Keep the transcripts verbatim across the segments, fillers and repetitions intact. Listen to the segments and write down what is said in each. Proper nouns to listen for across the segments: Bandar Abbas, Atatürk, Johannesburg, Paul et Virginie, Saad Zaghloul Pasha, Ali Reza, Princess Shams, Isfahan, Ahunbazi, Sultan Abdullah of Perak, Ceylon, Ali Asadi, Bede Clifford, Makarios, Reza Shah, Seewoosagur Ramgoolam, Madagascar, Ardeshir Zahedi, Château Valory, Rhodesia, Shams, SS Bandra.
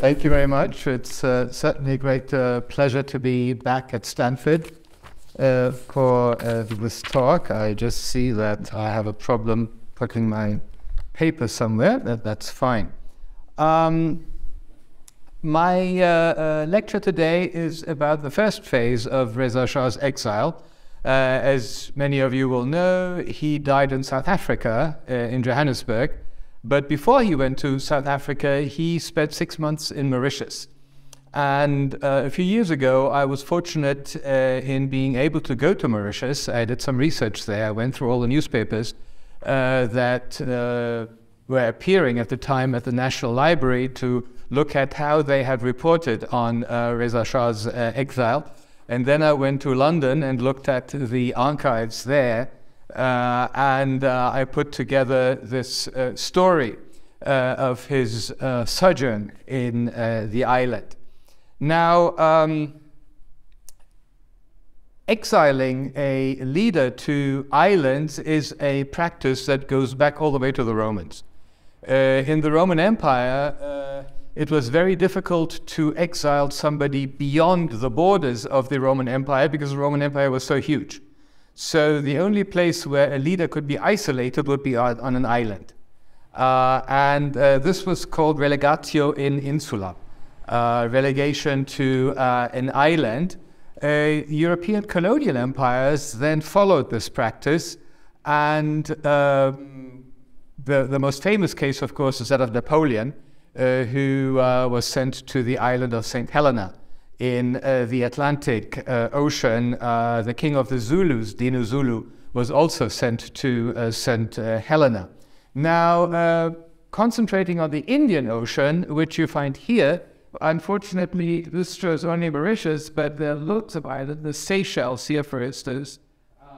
Thank you very much. It's uh, certainly a great uh, pleasure to be back at Stanford uh, for uh, this talk. I just see that I have a problem putting my paper somewhere. That, that's fine. Um, my uh, uh, lecture today is about the first phase of Reza Shah's exile. Uh, as many of you will know, he died in South Africa, uh, in Johannesburg. But before he went to South Africa, he spent six months in Mauritius. And uh, a few years ago, I was fortunate uh, in being able to go to Mauritius. I did some research there. I went through all the newspapers uh, that uh, were appearing at the time at the National Library to look at how they had reported on uh, Reza Shah's uh, exile. And then I went to London and looked at the archives there. Uh, and uh, I put together this uh, story uh, of his uh, sojourn in uh, the island. Now, um, exiling a leader to islands is a practice that goes back all the way to the Romans. Uh, in the Roman Empire, uh, it was very difficult to exile somebody beyond the borders of the Roman Empire because the Roman Empire was so huge. So the only place where a leader could be isolated would be on, on an island. Uh, and uh, this was called relegatio in insula, uh, relegation to uh, an island. Uh, European colonial empires then followed this practice. And uh, the, the most famous case, of course, is that of Napoleon, uh, who uh, was sent to the island of Saint Helena in uh, the Atlantic uh, Ocean. Uh, the king of the Zulus, Dino Zulu, was also sent to uh, Saint uh, Helena. Now, uh, concentrating on the Indian Ocean, which you find here, unfortunately, this shows only Mauritius, but there are lots of islands, the Seychelles here, for instance, uh,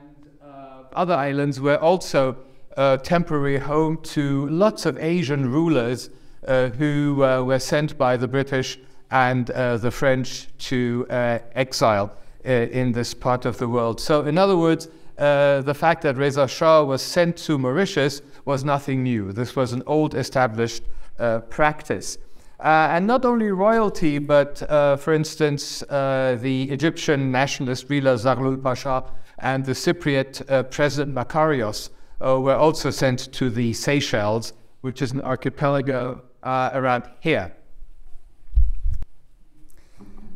and uh, other islands were also uh, temporary home to lots of Asian rulers uh, who uh, were sent by the British and uh, the French to uh, exile uh, in this part of the world. So in other words, uh, the fact that Reza Shah was sent to Mauritius was nothing new. This was an old established uh, practice. Uh, and not only royalty, but uh, for instance, uh, the Egyptian nationalist Saad Zaghloul Pasha and the Cypriot uh, President Makarios uh, were also sent to the Seychelles, which is an archipelago uh, around here.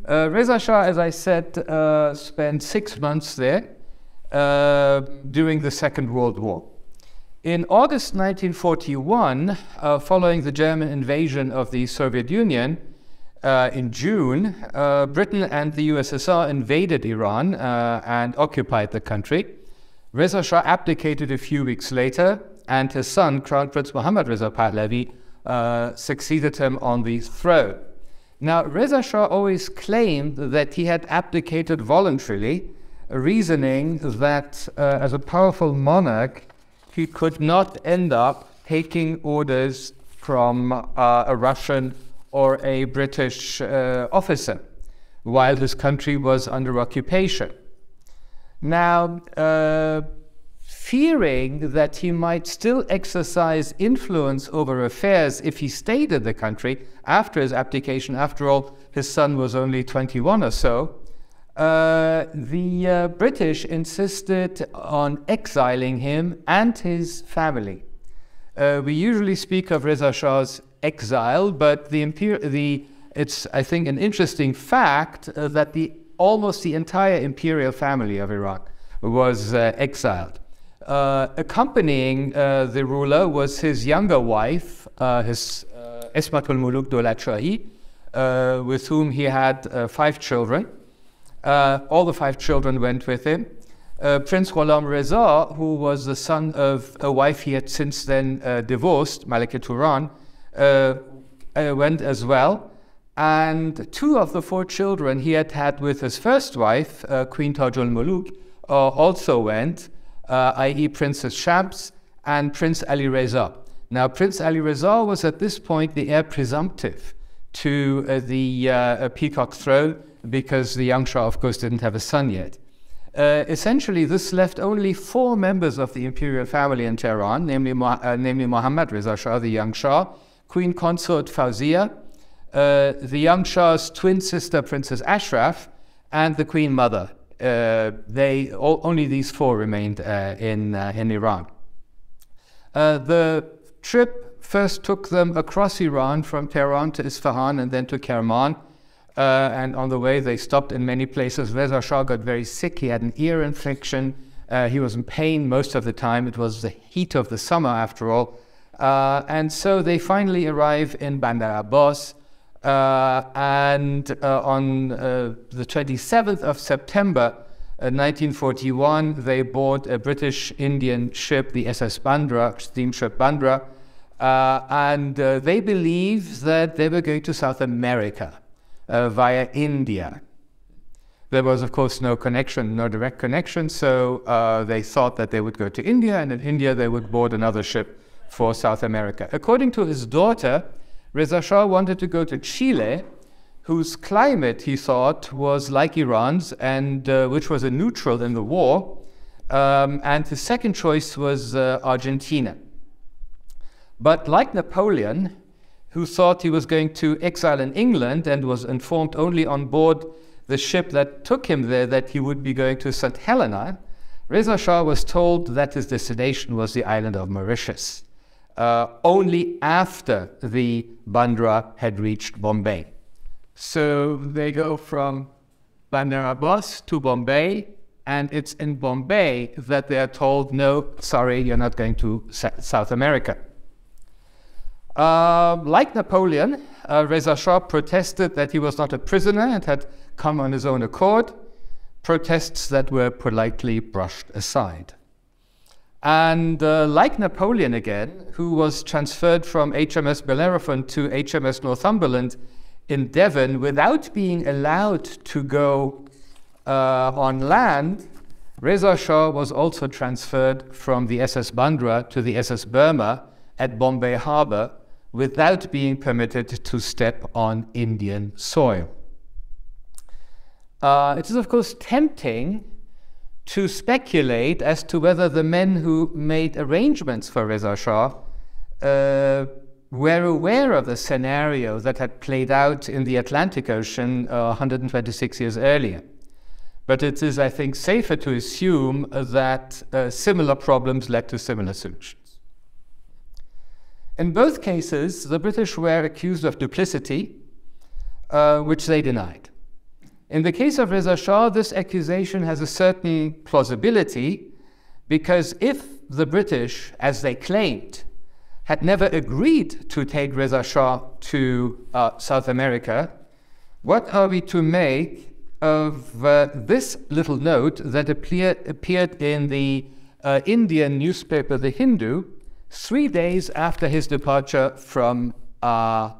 Uh, Reza Shah, as I said, uh, spent six months there uh, during the Second World War. In August nineteen forty-one, uh, following the German invasion of the Soviet Union, uh, in June, uh, Britain and the U S S R invaded Iran uh, and occupied the country. Reza Shah abdicated a few weeks later, and his son, Crown Prince Mohammad Reza Pahlavi, uh, succeeded him on the throne. Now, Reza Shah always claimed that he had abdicated voluntarily, reasoning that uh, as a powerful monarch, he could not end up taking orders from uh, a Russian or a British uh, officer while his country was under occupation. Now, uh, fearing that he might still exercise influence over affairs if he stayed in the country after his abdication. After all, his son was only twenty-one or so. Uh, the uh, British insisted on exiling him and his family. Uh, we usually speak of Reza Shah's exile, but the, the, it's, I think, an interesting fact uh, that the, almost the entire imperial family of Iraq was uh, exiled. Uh, accompanying uh, the ruler was his younger wife, uh, his uh, Esmat al-Muluk Dowlatshahi, uh, with whom he had uh, five children. Uh, all the five children went with him. Uh, Prince Gholam Reza, who was the son of a wife he had since then uh, divorced, Malik Turan, uh, uh, went as well. And two of the four children he had had with his first wife, uh, Queen Tajul Muluk, uh, also went. Uh, that is Princess Shams and Prince Ali Reza. Now, Prince Ali Reza was at this point the heir presumptive to uh, the uh, peacock throne because the young Shah, of course, didn't have a son yet. Uh, essentially, this left only four members of the imperial family in Tehran, namely, uh, namely Mohammad Reza Shah, the young Shah, Queen Consort Fawzia, uh, the young Shah's twin sister, Princess Ashraf, and the Queen Mother. Uh, they all, only these four remained uh, in uh, in Iran. Uh, the trip first took them across Iran from Tehran to Isfahan and then to Kerman. Uh, and on the way, they stopped in many places. Reza Shah got very sick. He had an ear infection. Uh, he was in pain most of the time. It was the heat of the summer, after all. Uh, and so they finally arrive in Bandar Abbas. Uh, and uh, on uh, the twenty-seventh of September uh, nineteen forty-one, they board a British Indian ship, the S S Bandra, steamship Bandra, uh, and uh, they believed that they were going to South America uh, via India. There was, of course, no connection, no direct connection, so uh, they thought that they would go to India, and in India they would board another ship for South America. According to his daughter, Reza Shah wanted to go to Chile, whose climate, he thought, was like Iran's, and uh, which was a neutral in the war. Um, and his second choice was uh, Argentina. But like Napoleon, who thought he was going to exile in England and was informed only on board the ship that took him there that he would be going to Saint Helena, Reza Shah was told that his destination was the island of Mauritius. Uh, only after the Bandra had reached Bombay. So they go from Bandar Abbas to Bombay, and it's in Bombay that they are told, no, sorry, you're not going to South America. Uh, like Napoleon, uh, Reza Shah protested that he was not a prisoner and had come on his own accord, protests that were politely brushed aside. And uh, like Napoleon again, who was transferred from H M S Bellerophon to H M S Northumberland in Devon without being allowed to go uh, on land, Reza Shah was also transferred from the S S Bandra to the S S Burma at Bombay Harbour without being permitted to step on Indian soil. Uh, it is, of course, tempting to speculate as to whether the men who made arrangements for Reza Shah uh, were aware of the scenario that had played out in the Atlantic Ocean uh, one hundred twenty-six years earlier. But it is, I think, safer to assume that uh, similar problems led to similar solutions. In both cases, the British were accused of duplicity, uh, which they denied. In the case of Reza Shah, this accusation has a certain plausibility, because if the British, as they claimed, had never agreed to take Reza Shah to uh, South America, what are we to make of uh, this little note that appear, appeared in the uh, Indian newspaper The Hindu three days after his departure from uh,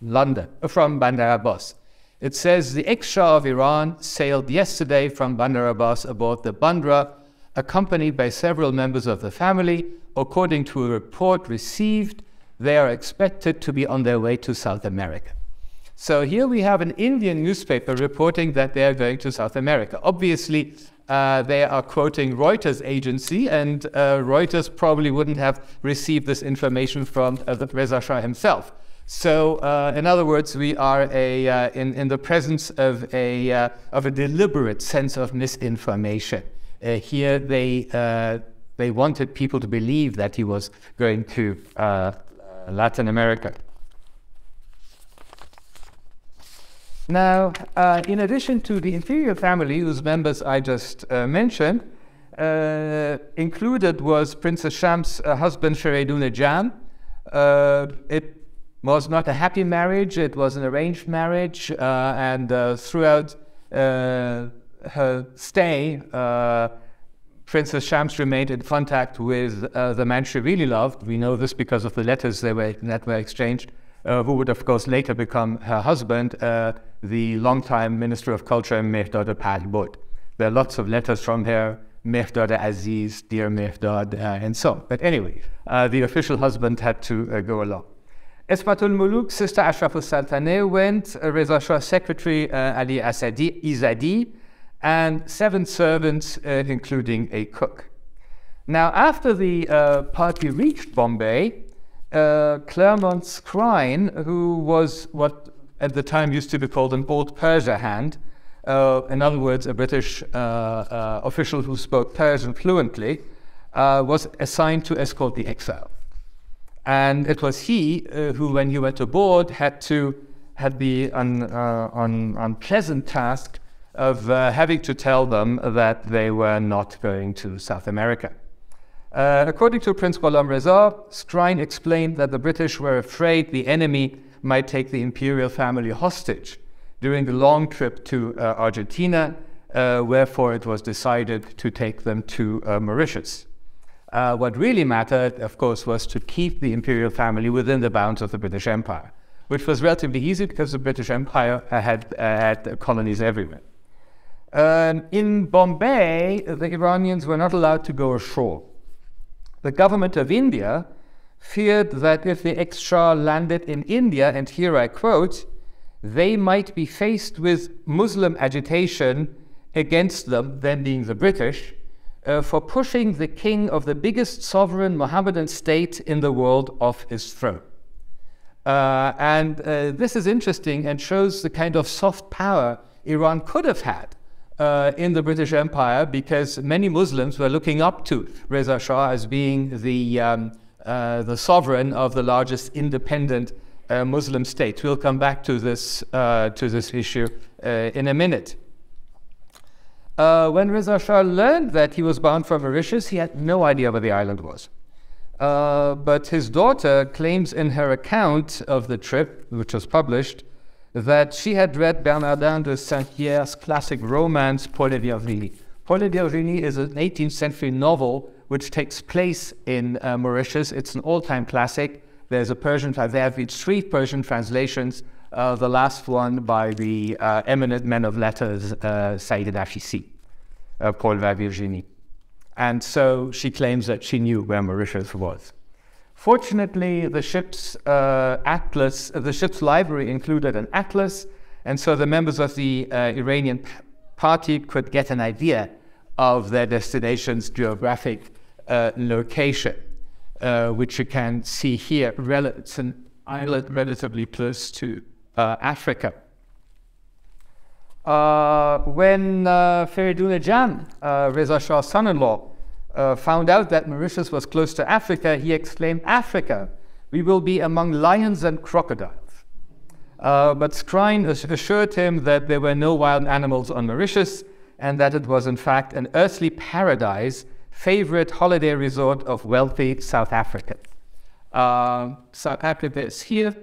London, from Bandar Abbas? It says, the ex-Shah of Iran sailed yesterday from Bandar Abbas aboard the Bandra, accompanied by several members of the family. According to a report received, they are expected to be on their way to South America. So here we have an Indian newspaper reporting that they are going to South America. Obviously, uh, they are quoting Reuters agency, and uh, Reuters probably wouldn't have received this information from uh, Reza Shah himself. So, uh, in other words, we are a, uh, in, in the presence of a, uh, of a deliberate sense of misinformation. Uh, here, they, uh, they wanted people to believe that he was going to uh, Latin America. Now, uh, in addition to the imperial family, whose members I just uh, mentioned, uh, included was Princess Shams' uh, husband, Fereydoun Jam. Uh, it was not a happy marriage, it was an arranged marriage, uh, and uh, throughout uh, her stay, uh, Princess Shams remained in contact with uh, the man she really loved. We know this because of the letters they were, that were exchanged, uh, who would, of course, later become her husband, uh, the longtime Minister of Culture, Mehrdad Pahlbod. There are lots of letters from her, Mehrdad Aziz, dear Mehrdad, uh, and so on. But anyway, uh, the official husband had to uh, go along. Esmat al-Muluk, sister Ashraf al-Sultaneh, went, uh, Reza Shah's secretary uh, Ali Asadi, Izadi, and seven servants, uh, including a cook. Now, after the uh, party reached Bombay, uh, Clermont Skrine, who was what at the time used to be called an old Persia hand, uh, in other words, a British uh, uh, official who spoke Persian fluently, uh, was assigned to escort the exile. And it was he uh, who, when he went aboard, had to had the un, uh, un, unpleasant task of uh, having to tell them that they were not going to South America. Uh, according to Prince Gholam Reza, Skrine explained that the British were afraid the enemy might take the imperial family hostage during the long trip to uh, Argentina, uh, wherefore it was decided to take them to uh, Mauritius. Uh, what really mattered, of course, was to keep the imperial family within the bounds of the British Empire, which was relatively easy because the British Empire had, uh, had colonies everywhere. Um, in Bombay, the Iranians were not allowed to go ashore. The government of India feared that if the ex-Shah landed in India, and here I quote, they might be faced with Muslim agitation against them, them being the British, uh, for pushing the king of the biggest sovereign Mohammedan state in the world off his throne. Uh, and uh, this is interesting and shows the kind of soft power Iran could have had uh, in the British Empire, because many Muslims were looking up to Reza Shah as being the, um, uh, the sovereign of the largest independent uh, Muslim state. We'll come back to this, uh, to this issue uh, in a minute. Uh, when Reza Shah learned that he was bound for Mauritius, he had no idea where the island was. Uh, but his daughter claims in her account of the trip, which was published, that she had read Bernardin de Saint-Pierre's classic romance, Paul et Virginie. Paul et Virginie is an eighteenth century novel which takes place in uh, Mauritius. It's an all-time classic. There's a Persian, there have been three Persian translations, uh, the last one by the uh, eminent man of letters, uh, Saeed Nafisi, uh, Paul et Virginie. And so she claims that she knew where Mauritius was. Fortunately, the ship's uh, atlas, the ship's library included an atlas, and so the members of the uh, Iranian party could get an idea of their destination's geographic uh, location, uh, which you can see here. It's an island relatively close to uh, Africa. Uh, when uh, Fereydoun Jam, uh, Reza Shah's son-in-law, uh, found out that Mauritius was close to Africa, he exclaimed, Africa, we will be among lions and crocodiles. Uh, but Skrine assured him that there were no wild animals on Mauritius and that it was in fact an earthly paradise, favorite holiday resort of wealthy South Africans. Uh, South Africa is here,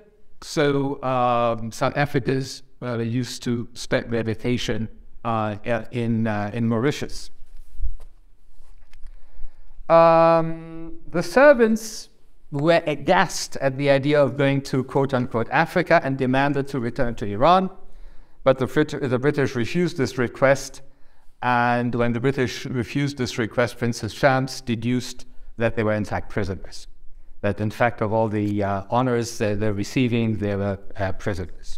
so um, South Africa's Well, they used to spend their vacation uh, in, uh, in Mauritius. Um, the servants were aghast at the idea of going to quote-unquote Africa and demanded to return to Iran, but the, the British refused this request, and when the British refused this request, Princess Shams deduced that they were in fact prisoners, that in fact of all the uh, honors that they're receiving, they were uh, prisoners.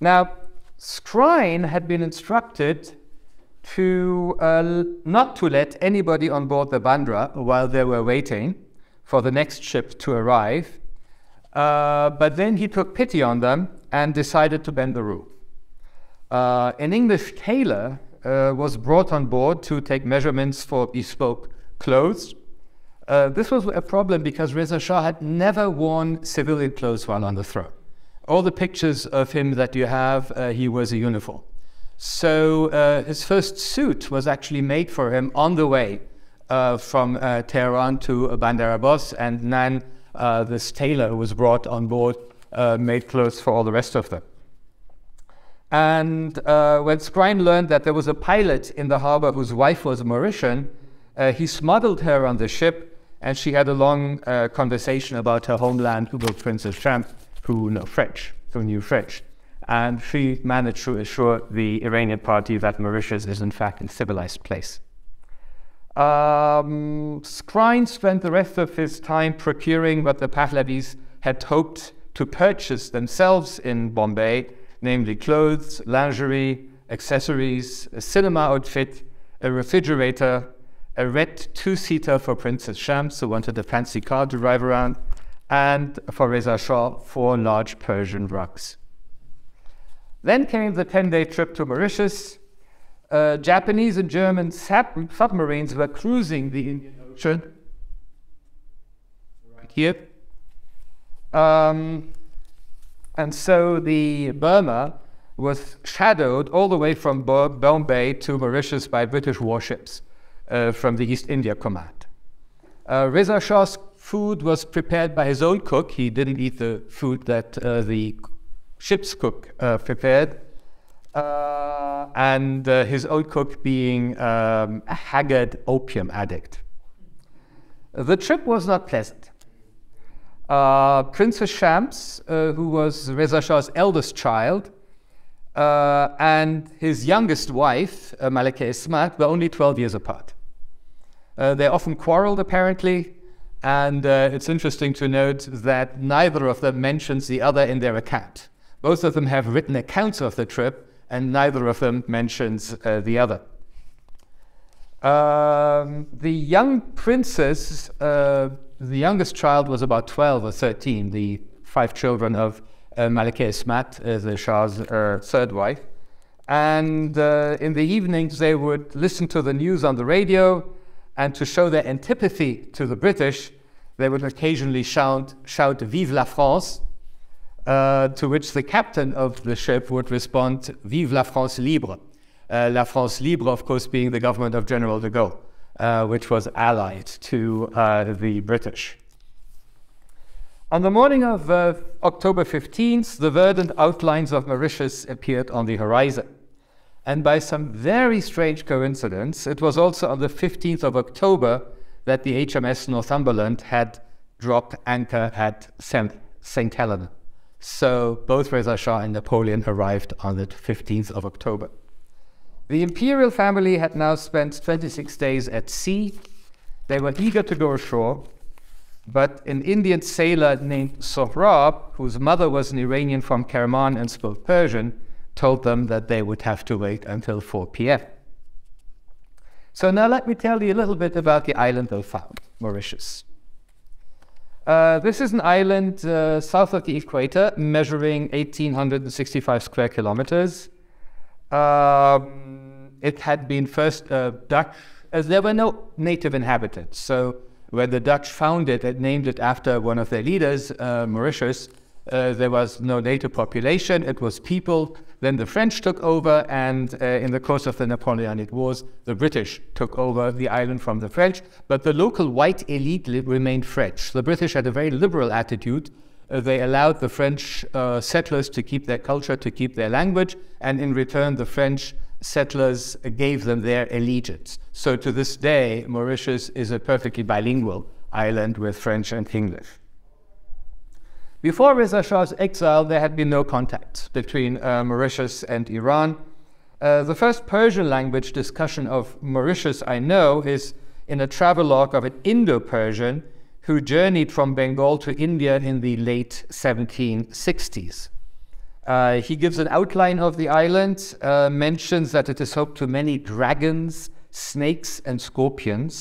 Now, Skrine had been instructed to uh, not to let anybody on board the Bandra while they were waiting for the next ship to arrive, uh, but then he took pity on them and decided to bend the rule. Uh, an English tailor uh, was brought on board to take measurements for bespoke clothes. Uh, this was a problem because Reza Shah had never worn civilian clothes while on the throne. All the pictures of him that you have, uh, he wears a uniform. So uh, his first suit was actually made for him on the way uh, from uh, Tehran to Bandar Abbas, and Nan, uh, this tailor, was brought on board, uh, made clothes for all the rest of them. And uh, when Skrine learned that there was a pilot in the harbor whose wife was a Mauritian, uh, he smuggled her on the ship, and she had a long uh, conversation about her homeland, Ugo Princess Shams, who know French, who knew French. And she managed to assure the Iranian party that Mauritius is in fact a civilized place. Um, Skrine spent the rest of his time procuring what the Pahlavis had hoped to purchase themselves in Bombay, namely clothes, lingerie, accessories, a cinema outfit, a refrigerator, a red two-seater for Princess Shams, who wanted a fancy car to drive around, and for Reza Shah, four large Persian rugs. Then came the ten-day trip to Mauritius. Uh, Japanese and German sub submarines were cruising the Indian Ocean. Right here. Um, and so the Burma was shadowed all the way from Bombay to Mauritius by British warships uh, from the East India Command. Uh, Reza Shah's food was prepared by his own cook. He didn't eat the food that uh, the ship's cook uh, prepared. Uh, and uh, his own cook being um, a haggard opium addict. The trip was not pleasant. Uh, Princess Shams, uh, who was Reza Shah's eldest child, Uh, and his youngest wife, uh, Malika Esmat, were only twelve years apart. Uh, they often quarreled, apparently, and uh, it's interesting to note that neither of them mentions the other in their account. Both of them have written accounts of the trip, and neither of them mentions uh, the other. Um, the young princess, uh, the youngest child was about twelve or thirteen, the five children of Uh, Malika Esmat, uh, the Shah's uh, third wife. And uh, in the evenings, they would listen to the news on the radio, and to show their antipathy to the British, they would occasionally shout, shout Vive la France, uh, to which the captain of the ship would respond, Vive la France libre. Uh, La France libre, of course, being the government of General de Gaulle, uh, which was allied to uh, the British. On the morning of uh, October fifteenth, the verdant outlines of Mauritius appeared on the horizon. And by some very strange coincidence, it was also on the fifteenth of October that the H M S Northumberland had dropped anchor at Saint Helena. So both Reza Shah and Napoleon arrived on the fifteenth of October. The imperial family had now spent twenty-six days at sea. They were eager to go ashore. But an Indian sailor named Sohrab, whose mother was an Iranian from Kerman and spoke Persian, told them that they would have to wait until four P M So now let me tell you a little bit about the island they found, Mauritius. Uh, this is an island uh, south of the equator, measuring one thousand eight hundred sixty-five square kilometers. Uh, it had been first uh, Dutch, as there were no native inhabitants. So when the Dutch found it and named it after one of their leaders, uh, Mauritius, uh, there was no native population, it was peopled. Then the French took over, and uh, in the course of the Napoleonic Wars, the British took over the island from the French. But the local white elite li remained French. The British had a very liberal attitude. Uh, they allowed the French uh, settlers to keep their culture, to keep their language, and in return, the French settlers gave them their allegiance. So to this day, Mauritius is a perfectly bilingual island with French and English. Before Reza Shah's exile, there had been no contact between uh, Mauritius and Iran. Uh, the first Persian language discussion of Mauritius I know is in a travelogue of an Indo-Persian who journeyed from Bengal to India in the late seventeen sixties. Uh, he gives an outline of the island, uh, mentions that it is home to many dragons, snakes, and scorpions,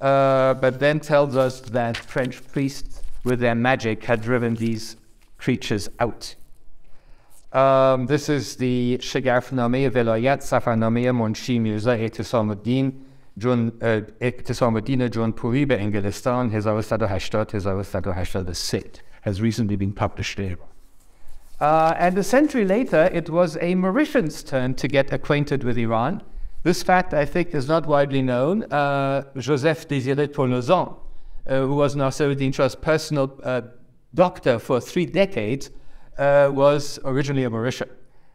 uh, but then tells us that French priests with their magic had driven these creatures out. Um, this is the Shagarfnameh, Velayat, Safarnameh, Munshi Mirza, Ehtisamuddin, Ehtisamuddin, Jaunpuri be Engelistan, one thousand one hundred eighty, one thousand one hundred eighty-six, has recently been published there. Uh, and a century later, it was a Mauritian's turn to get acquainted with Iran. This fact, I think, is not widely known. Uh, Joseph Désiré Ponnousan, uh, who was Nassereddin Shah's personal uh, doctor for three decades, uh, was originally a Mauritian.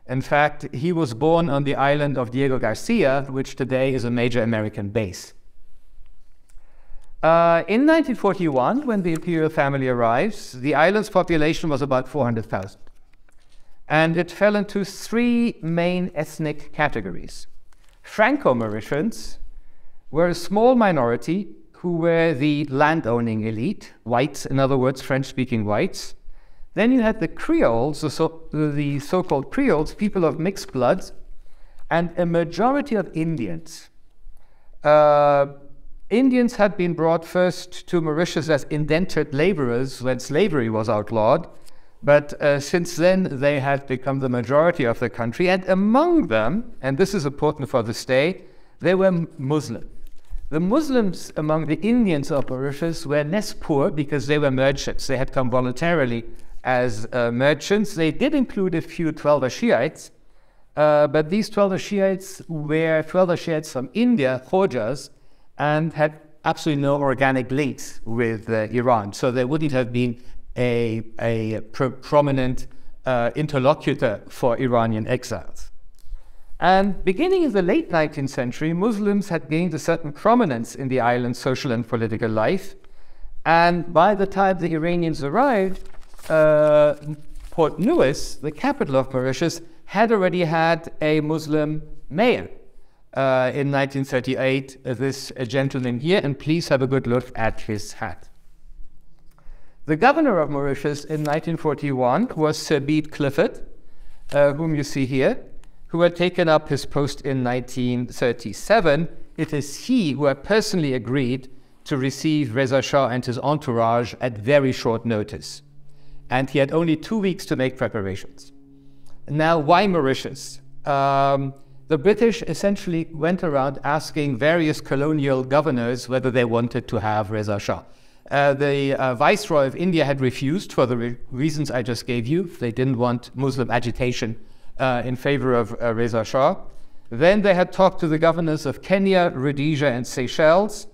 In fact, he was born on the island of Diego Garcia, which today is a major American base. Uh, in nineteen forty-one, when the imperial family arrives, the island's population was about four hundred thousand. And it fell into three main ethnic categories. Franco-Mauritians were a small minority who were the landowning elite, whites, in other words, French-speaking whites. Then you had the Creoles, the so-called Creoles, people of mixed bloods, and a majority of Indians. Uh, Indians had been brought first to Mauritius as indentured laborers when slavery was outlawed, but uh, since then they had become the majority of the country, and among them, and this is important for this day, they were Muslim. The Muslims among the Indians of Mauritius were less poor because they were merchants. They had come voluntarily as uh, merchants. They did include a few Twelver Shiites, uh, but these Twelver Shiites were Twelver Shiites from India, Khojas, and had absolutely no organic links with uh, Iran. So there wouldn't have been a, a pro prominent uh, interlocutor for Iranian exiles. And beginning in the late nineteenth century, Muslims had gained a certain prominence in the island's social and political life. And by the time the Iranians arrived, uh, Port Louis, the capital of Mauritius, had already had a Muslim mayor. Uh, in nineteen thirty-eight, uh, this uh, gentleman here, and please have a good look at his hat. The governor of Mauritius in nineteen forty-one was Sir Bede Clifford, uh, whom you see here, who had taken up his post in nineteen thirty-seven. It is he who had personally agreed to receive Reza Shah and his entourage at very short notice. And he had only two weeks to make preparations. Now, why Mauritius? Um, The British essentially went around asking various colonial governors whether they wanted to have Reza Shah. Uh, the uh, Viceroy of India had refused for the re reasons I just gave you. They didn't want Muslim agitation uh, in favor of uh, Reza Shah. Then they had talked to the governors of Kenya, Rhodesia, and Seychelles.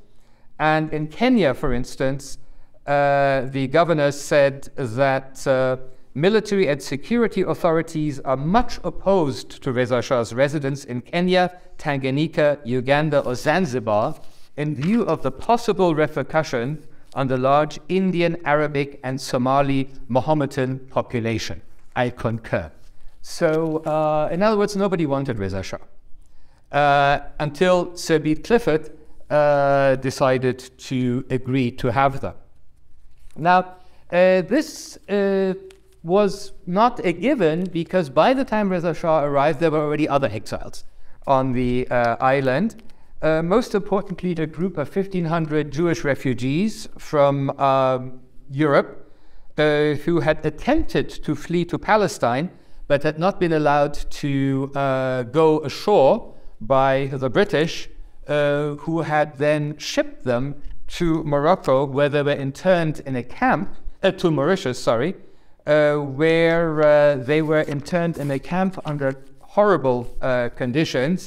And in Kenya, for instance, uh, the governor said that uh, military and security authorities are much opposed to Reza Shah's residence in Kenya, Tanganyika, Uganda, or Zanzibar in view of the possible repercussions on the large Indian, Arabic, and Somali Mohammedan population. I concur. So, uh, in other words, nobody wanted Reza Shah uh, until Sir Bede Clifford uh, decided to agree to have them. Now, uh, this uh, was not a given, because by the time Reza Shah arrived, there were already other exiles on the uh, island. Uh, most importantly, a group of fifteen hundred Jewish refugees from um, Europe uh, who had attempted to flee to Palestine, but had not been allowed to uh, go ashore by the British, uh, who had then shipped them to Morocco, where they were interned in a camp, uh, to Mauritius, sorry, Uh, where uh, they were interned in a camp under horrible uh, conditions.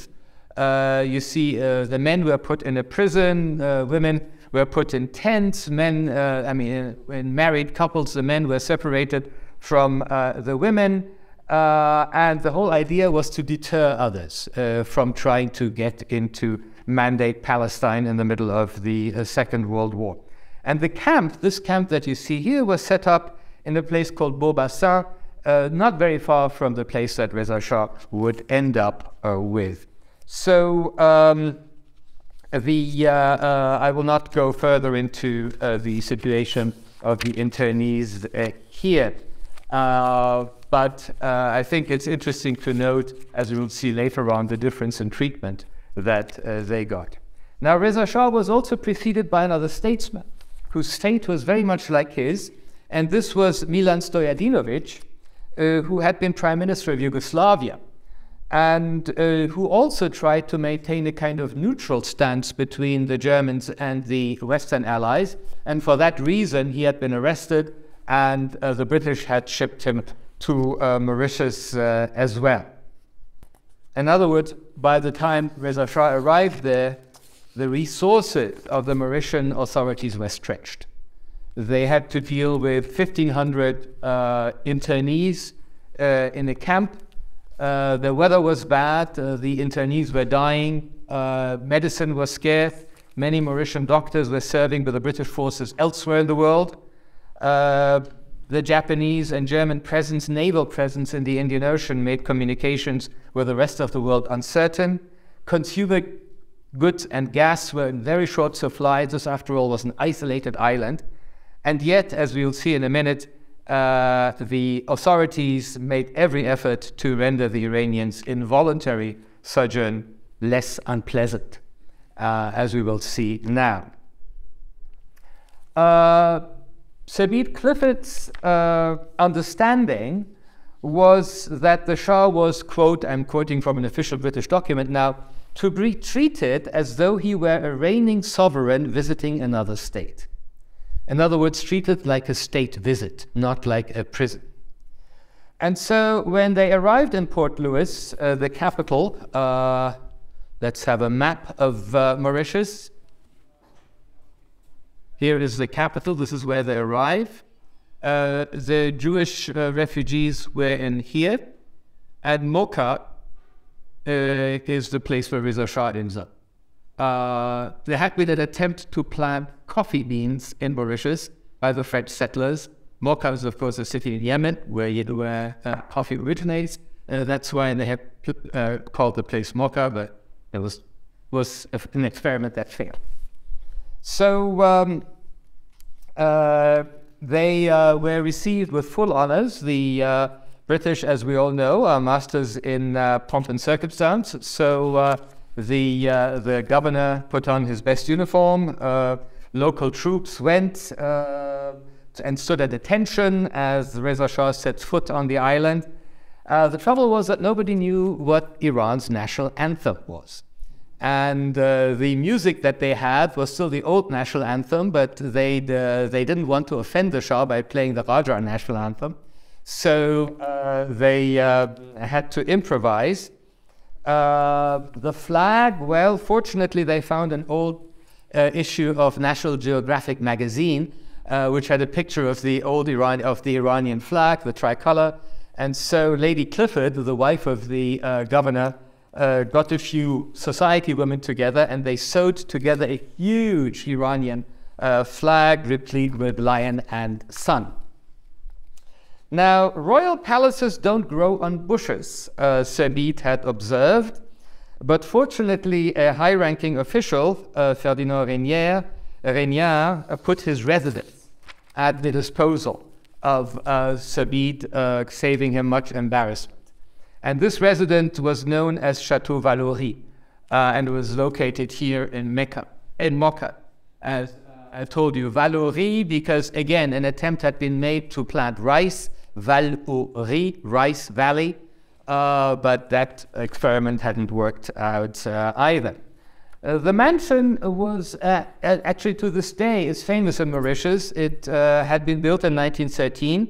Uh, you see, uh, the men were put in a prison, uh, women were put in tents, men, uh, I mean, in married couples, the men were separated from uh, the women, uh, and the whole idea was to deter others uh, from trying to get into Mandate Palestine in the middle of the uh, Second World War. And the camp, this camp that you see here, was set up in a place called Beaubassin, uh, not very far from the place that Reza Shah would end up uh, with. So um, the, uh, uh, I will not go further into uh, the situation of the internees uh, here, uh, but uh, I think it's interesting to note, as we'll see later on, the difference in treatment that uh, they got. Now, Reza Shah was also preceded by another statesman whose state was very much like his, and this was Milan Stojadinović, uh, who had been prime minister of Yugoslavia, and uh, who also tried to maintain a kind of neutral stance between the Germans and the Western allies. And for that reason, he had been arrested, and uh, the British had shipped him to uh, Mauritius uh, as well. In other words, by the time Reza Shah arrived there, the resources of the Mauritian authorities were stretched. They had to deal with fifteen hundred uh, internees uh, in a camp. Uh, the weather was bad, uh, the internees were dying, uh, medicine was scarce, many Mauritian doctors were serving with the British forces elsewhere in the world. Uh, the Japanese and German presence, naval presence in the Indian Ocean, made communications with the rest of the world uncertain. Consumer goods and gas were in very short supply. This, after all, was an isolated island. And yet, as we'll see in a minute, uh, the authorities made every effort to render the Iranians' involuntary sojourn less unpleasant. uh, as we will see now. Uh, Sir Bede Clifford's uh, understanding was that the Shah was, quote, I'm quoting from an official British document now, to be treated as though he were a reigning sovereign visiting another state. In other words, treated like a state visit, not like a prison. And so when they arrived in Port Louis, uh, the capital, uh, let's have a map of uh, Mauritius. Here is the capital. This is where they arrive. Uh, the Jewish uh, refugees were in here, and Mocha uh, is the place where Reza Shah ends up. Uh, there had been an attempt to plant coffee beans in Mauritius by the French settlers. Mocha is, of course, a city in Yemen where, where uh, coffee originates. Uh, that's why they have uh, called the place Mocha, but it was, was an experiment that failed. So um, uh, they uh, were received with full honors. The uh, British, as we all know, are masters in uh, pomp and circumstance. So uh, the, uh, the governor put on his best uniform. Uh, local troops went. Uh, and stood at attention as Reza Shah set foot on the island. Uh, the trouble was that nobody knew what Iran's national anthem was. And uh, the music that they had was still the old national anthem, but they'd, uh, they didn't want to offend the Shah by playing the Raja national anthem. So uh, they uh, had to improvise. Uh, the flag, well, fortunately they found an old uh, issue of National Geographic magazine, Uh, which had a picture of the old Iran of the Iranian flag, the tricolor, and so Lady Clifford, the wife of the uh, governor, uh, got a few society women together, and they sewed together a huge Iranian uh, flag replete with lion and sun. Now, royal palaces don't grow on bushes, uh, Sir Bede had observed, but fortunately, a high-ranking official, uh, Ferdinand Renier, Renier uh, put his residence at the disposal of uh, Sir Bede, uh, saving him much embarrassment. And this resident was known as Château Valory, uh, and was located here in Mecca, in Mocha. As I told you, Valory, because again, an attempt had been made to plant rice, Valory, rice valley, uh, but that experiment hadn't worked out uh, either. Uh, the mansion was, uh, actually to this day, is famous in Mauritius. It uh, had been built in nineteen thirteen.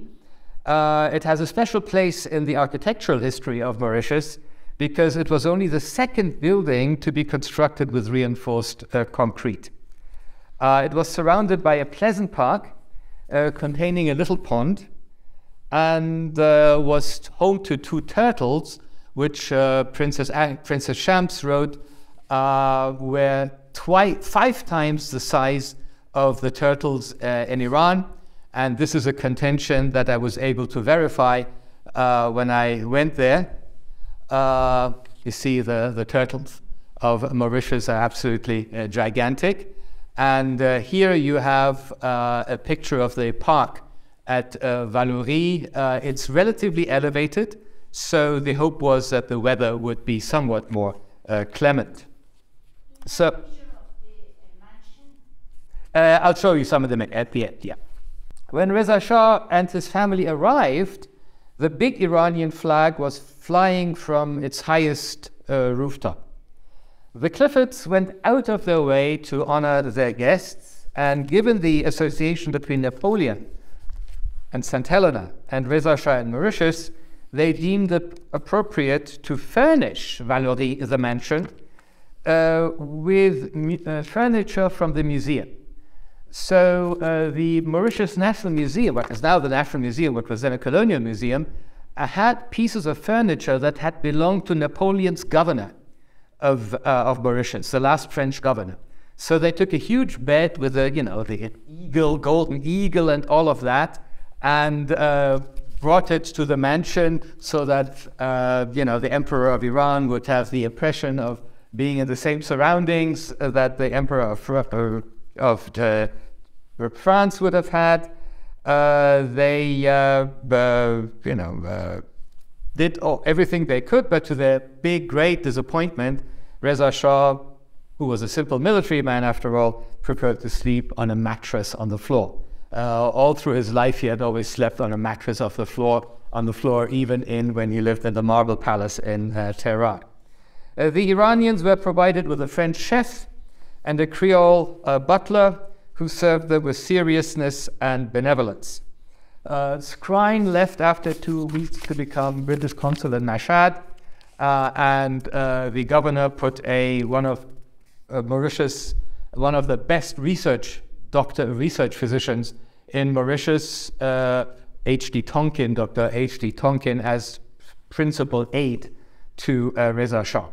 Uh, it has a special place in the architectural history of Mauritius because it was only the second building to be constructed with reinforced uh, concrete. Uh, it was surrounded by a pleasant park uh, containing a little pond, and uh, was home to two turtles, which uh, Princess, uh, Princess Shams wrote Uh, were five times the size of the turtles uh, in Iran. And this is a contention that I was able to verify uh, when I went there. Uh, you see the, the turtles of Mauritius are absolutely uh, gigantic. And uh, here you have uh, a picture of the park at uh, Valory. Uh, it's relatively elevated, so the hope was that the weather would be somewhat more uh, clement. So, uh, I'll show you some of them at the end, yeah. When Reza Shah and his family arrived, the big Iranian flag was flying from its highest uh, rooftop. The Cliffords went out of their way to honor their guests, and given the association between Napoleon and Saint Helena and Reza Shah and Mauritius, they deemed it appropriate to furnish Valory, the mansion, Uh, with uh, furniture from the museum. So uh, the Mauritius National Museum, what is now the National Museum, what was then a colonial museum, uh, had pieces of furniture that had belonged to Napoleon's governor of, uh, of Mauritius, the last French governor. So they took a huge bed with a, you know, the eagle, golden eagle and all of that, and uh, brought it to the mansion so that, uh, you know, the emperor of Iran would have the impression of being in the same surroundings uh, that the emperor of, uh, of uh, France would have had. Uh, they, uh, uh, you know, uh, did all, everything they could, but to their big, great disappointment, Reza Shah who was a simple military man after all, preferred to sleep on a mattress on the floor. Uh, all through his life he had always slept on a mattress off the floor, on the floor even in when he lived in the Marble Palace in uh, Tehran. Uh, the Iranians were provided with a French chef and a Creole uh, butler who served them with seriousness and benevolence. Uh, Skrine left after two weeks to become British consul in Mashhad, uh, and uh, the governor put a one of uh, Mauritius, one of the best research doctor research physicians in Mauritius, H D Tonkin, Doctor H D Tonkin, as principal aide to uh, Reza Shah.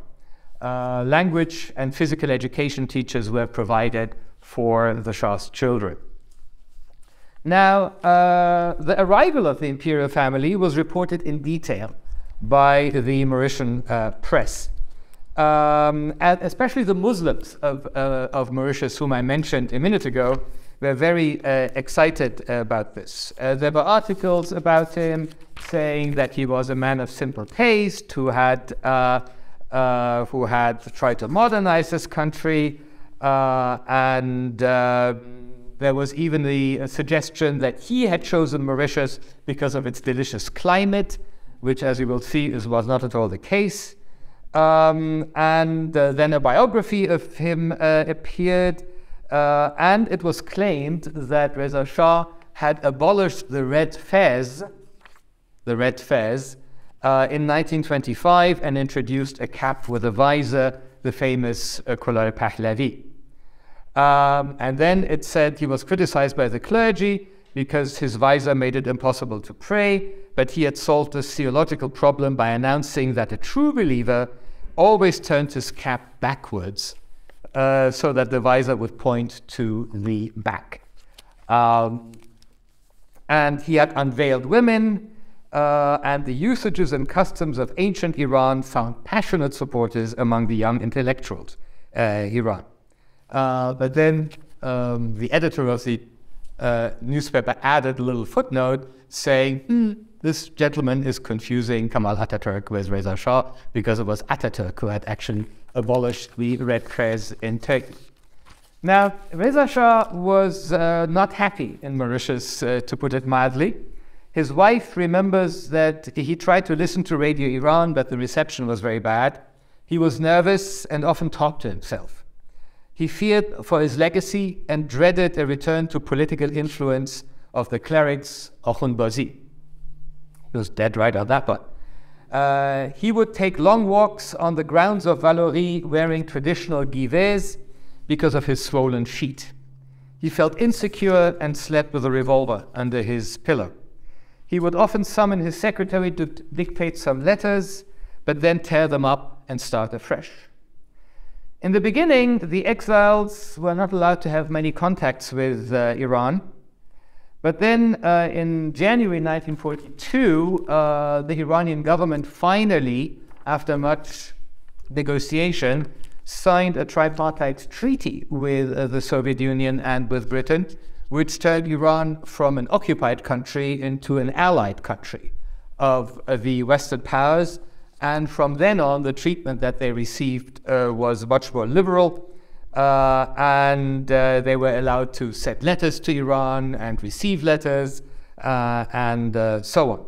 Uh, language and physical education teachers were provided for the Shah's children. Now, uh, the arrival of the imperial family was reported in detail by the Mauritian uh, press. Um, and especially the Muslims of, uh, of Mauritius, whom I mentioned a minute ago, were very uh, excited about this. Uh, there were articles about him saying that he was a man of simple taste, who had, uh, uh, who had tried to modernize this country, uh, and uh, there was even the uh, suggestion that he had chosen Mauritius because of its delicious climate, which, as you will see, is, was not at all the case. Um, and uh, then a biography of him uh, appeared, uh, and it was claimed that Reza Shah had abolished the red fez, the red fez, uh, in nineteen twenty-five and introduced a cap with a visor, the famous uh, Kolah Pahlavi. Um, and then it said he was criticized by the clergy because his visor made it impossible to pray, but he had solved this theological problem by announcing that a true believer always turned his cap backwards uh, so that the visor would point to the back. Um, and he had unveiled women, uh, and the usages and customs of ancient Iran found passionate supporters among the young intellectuals uh, Iran. Uh, but then um, the editor of the uh, newspaper added a little footnote saying, mm, this gentleman is confusing Kemal Atatürk with Reza Shah, because it was Atatürk who had actually abolished the red fez in Turkey. Now, Reza Shah was uh, not happy in Mauritius, uh, to put it mildly. His wife remembers that he tried to listen to Radio Iran, but the reception was very bad. He was nervous and often talked to himself. He feared for his legacy and dreaded a return to political influence of the clerics Ahunbazi. He was dead right on that one. Uh, he would take long walks on the grounds of Valory wearing traditional givets because of his swollen sheet. He felt insecure and slept with a revolver under his pillow. He would often summon his secretary to dictate some letters, but then tear them up and start afresh. In the beginning, the exiles were not allowed to have many contacts with uh, Iran. But then uh, in January nineteen forty-two, uh, the Iranian government finally, after much negotiation, signed a tripartite treaty with uh, the Soviet Union and with Britain, which turned Iran from an occupied country into an allied country of uh, the Western powers. And from then on, the treatment that they received uh, was much more liberal. Uh, and uh, they were allowed to send letters to Iran and receive letters uh, and uh, so on.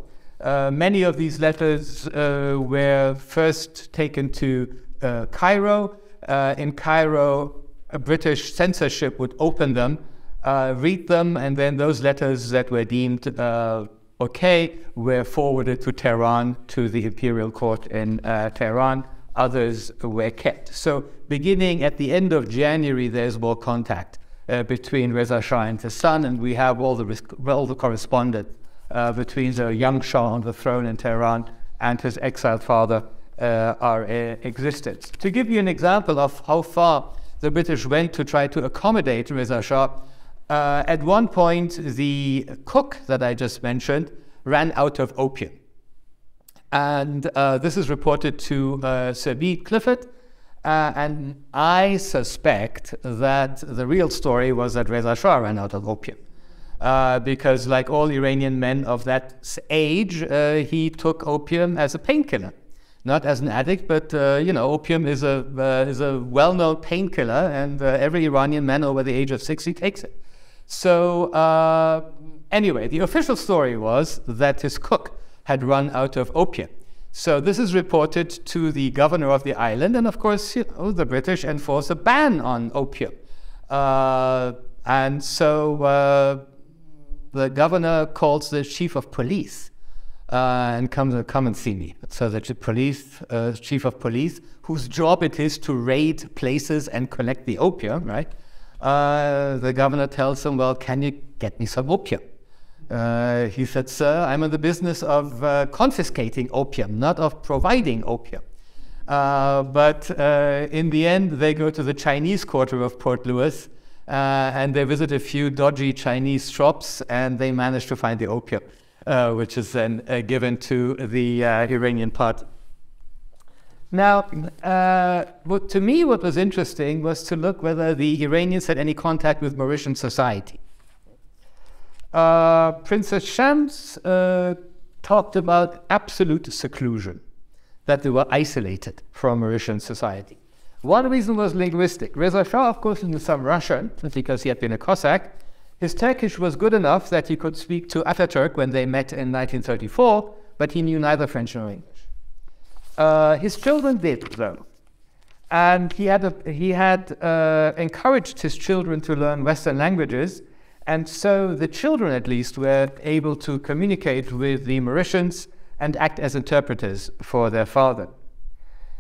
Uh, many of these letters uh, were first taken to uh, Cairo. Uh, in Cairo, a British censorship would open them, uh, read them, and then those letters that were deemed uh, okay were forwarded to Tehran, to the imperial court in uh, Tehran. Others were kept. So beginning at the end of January, there's more contact uh, between Reza Shah and his son, and we have all the, all the correspondence uh, between the young Shah on the throne in Tehran and his exiled father uh, are uh, existent. To give you an example of how far the British went to try to accommodate Reza Shah, uh, at one point the cook that I just mentioned ran out of opium. And uh, this is reported to uh, Sir Bede Clifford, uh, and I suspect that the real story was that Reza Shah ran out of opium, uh, because like all Iranian men of that age, uh, he took opium as a painkiller, not as an addict, but uh, you know, opium is a uh, is a well-known painkiller, and uh, every Iranian man over the age of sixty takes it. So uh, anyway, the official story was that his cook had run out of opium. So this is reported to the governor of the island, and of course, you know, the British enforce a ban on opium. Uh, and so uh, the governor calls the chief of police uh, and comes and come and see me. So the police, uh, chief of police, whose job it is to raid places and collect the opium, right? Uh, the governor tells him, well, can you get me some opium? Uh, he said, sir, I'm in the business of uh, confiscating opium, not of providing opium. Uh, but uh, in the end, they go to the Chinese quarter of Port Louis, uh, and they visit a few dodgy Chinese shops, and they manage to find the opium, uh, which is then uh, given to the uh, Iranian part. Now, uh, what, to me, what was interesting was to look whether the Iranians had any contact with Mauritian society. Uh, Princess Shams uh, talked about absolute seclusion, that they were isolated from Mauritian society. One reason was linguistic. Reza Shah, of course, knew some Russian because he had been a Cossack. His Turkish was good enough that he could speak to Atatürk when they met in nineteen thirty-four, but he knew neither French nor English. Uh, his children did, though, and he had, a, he had uh, encouraged his children to learn Western languages. And so the children, at least, were able to communicate with the Mauritians and act as interpreters for their father.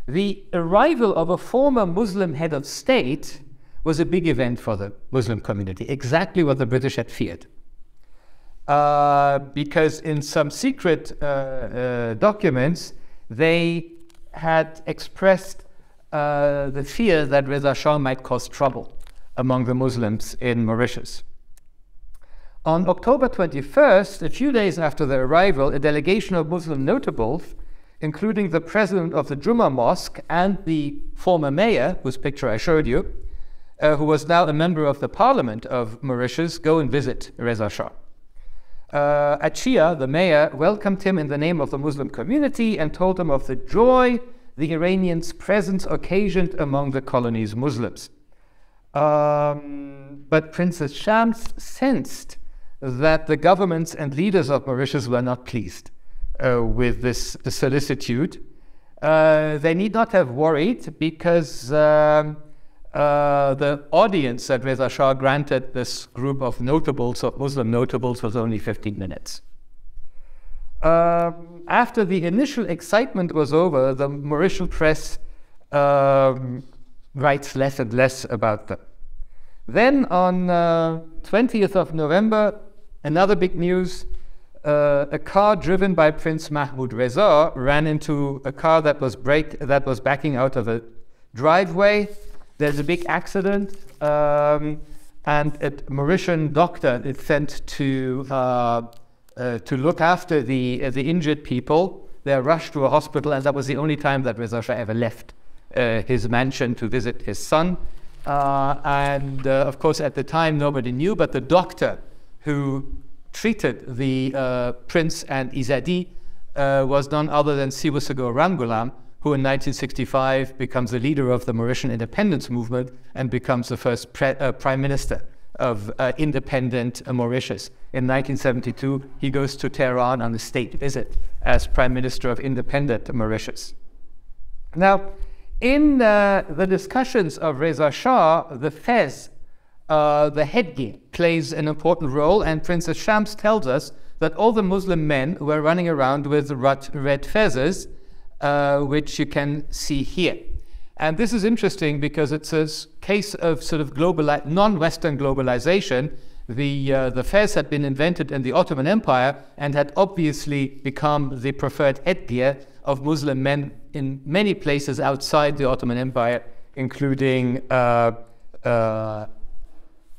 The arrival of a former Muslim head of state was a big event for the Muslim community, exactly what the British had feared. Uh, because in some secret uh, uh, documents, they had expressed uh, the fear that Reza Shah might cause trouble among the Muslims in Mauritius. On October twenty-first, a few days after their arrival, a delegation of Muslim notables, including the president of the Juma Mosque and the former mayor, whose picture I showed you, uh, who was now a member of the parliament of Mauritius, go and visit Reza Shah. Uh, Achia, the mayor, welcomed him in the name of the Muslim community and told him of the joy the Iranians' presence occasioned among the colony's Muslims. Um, but Princess Shams sensed that the governments and leaders of Mauritius were not pleased uh, with this solicitude. Uh, they need not have worried, because um, uh, the audience that Reza Shah granted this group of notables, of Muslim notables, was only fifteen minutes. Uh, after the initial excitement was over, the Mauritian press um, writes less and less about them. Then on uh, twentieth of November, another big news, uh, a car driven by Prince Mahmoud Reza ran into a car that was, break, that was backing out of a driveway. There's a big accident, um, and a Mauritian doctor is sent to, uh, uh, to look after the, uh, the injured people. They're rushed to a hospital, and that was the only time that Reza Shah ever left uh, his mansion to visit his son. Uh, and uh, of course, at the time, nobody knew, but the doctor who treated the uh, prince and Izadi uh, was none other than Seewoosagur Ramgoolam, who in nineteen sixty-five becomes the leader of the Mauritian independence movement and becomes the first pre uh, prime minister of uh, independent uh, Mauritius. In nineteen seventy-two, he goes to Tehran on a state visit as prime minister of independent Mauritius. Now, in uh, the discussions of Reza Shah, the fez, uh, the headgear, plays an important role, and Princess Shams tells us that all the Muslim men were running around with red fezzes, uh, which you can see here. And this is interesting because it's a case of sort of globali non-Western globalization. The, uh, the fez had been invented in the Ottoman Empire and had obviously become the preferred headgear of Muslim men in many places outside the Ottoman Empire, including uh, uh,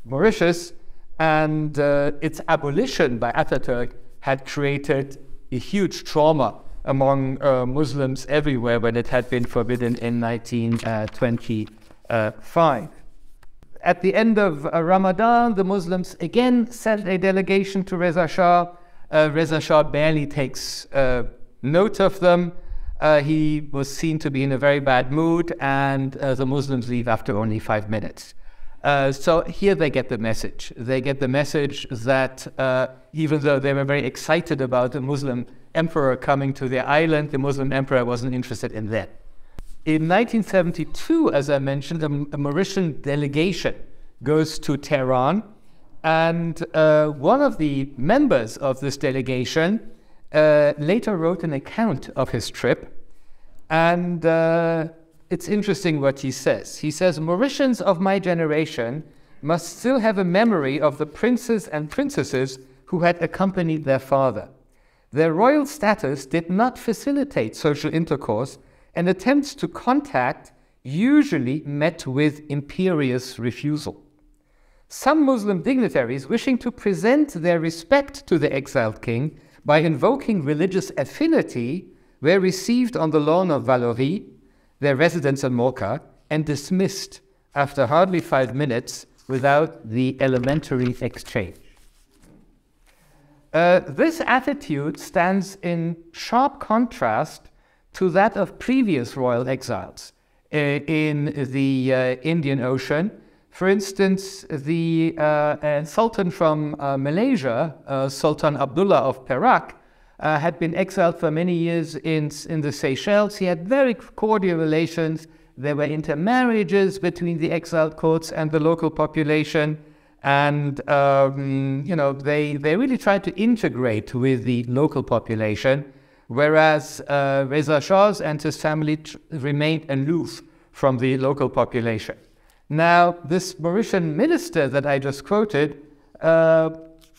Mauritius. And uh, its abolition by Atatürk had created a huge trauma among uh, Muslims everywhere when it had been forbidden in nineteen twenty-five. At the end of uh, Ramadan, the Muslims again sent a delegation to Reza Shah. Uh, Reza Shah barely takes uh, note of them. Uh, he was seen to be in a very bad mood, and uh, the Muslims leave after only five minutes. Uh, so here they get the message. They get the message that uh, even though they were very excited about the Muslim emperor coming to their island, the Muslim emperor wasn't interested in that. In nineteen seventy-two, as I mentioned, a, a Mauritian delegation goes to Tehran, and uh, one of the members of this delegation uh, later wrote an account of his trip, and uh, it's interesting what he says. He says, "Mauritians of my generation must still have a memory of the princes and princesses who had accompanied their father. Their royal status did not facilitate social intercourse, and attempts to contact usually met with imperious refusal. Some Muslim dignitaries wishing to present their respect to the exiled king by invoking religious affinity were received on the lawn of Valory, their residence in Mocha, and dismissed after hardly five minutes without the elementary exchange." Uh, this attitude stands in sharp contrast to that of previous royal exiles uh, in the uh, Indian Ocean. For instance, the uh, uh, Sultan from uh, Malaysia, uh, Sultan Abdullah of Perak, Uh, had been exiled for many years in, in the Seychelles. He had very cordial relations. There were intermarriages between the exiled courts and the local population. And, um, you know, they, they really tried to integrate with the local population, whereas uh, Reza Shah and his family remained aloof from the local population. Now, this Mauritian minister that I just quoted uh,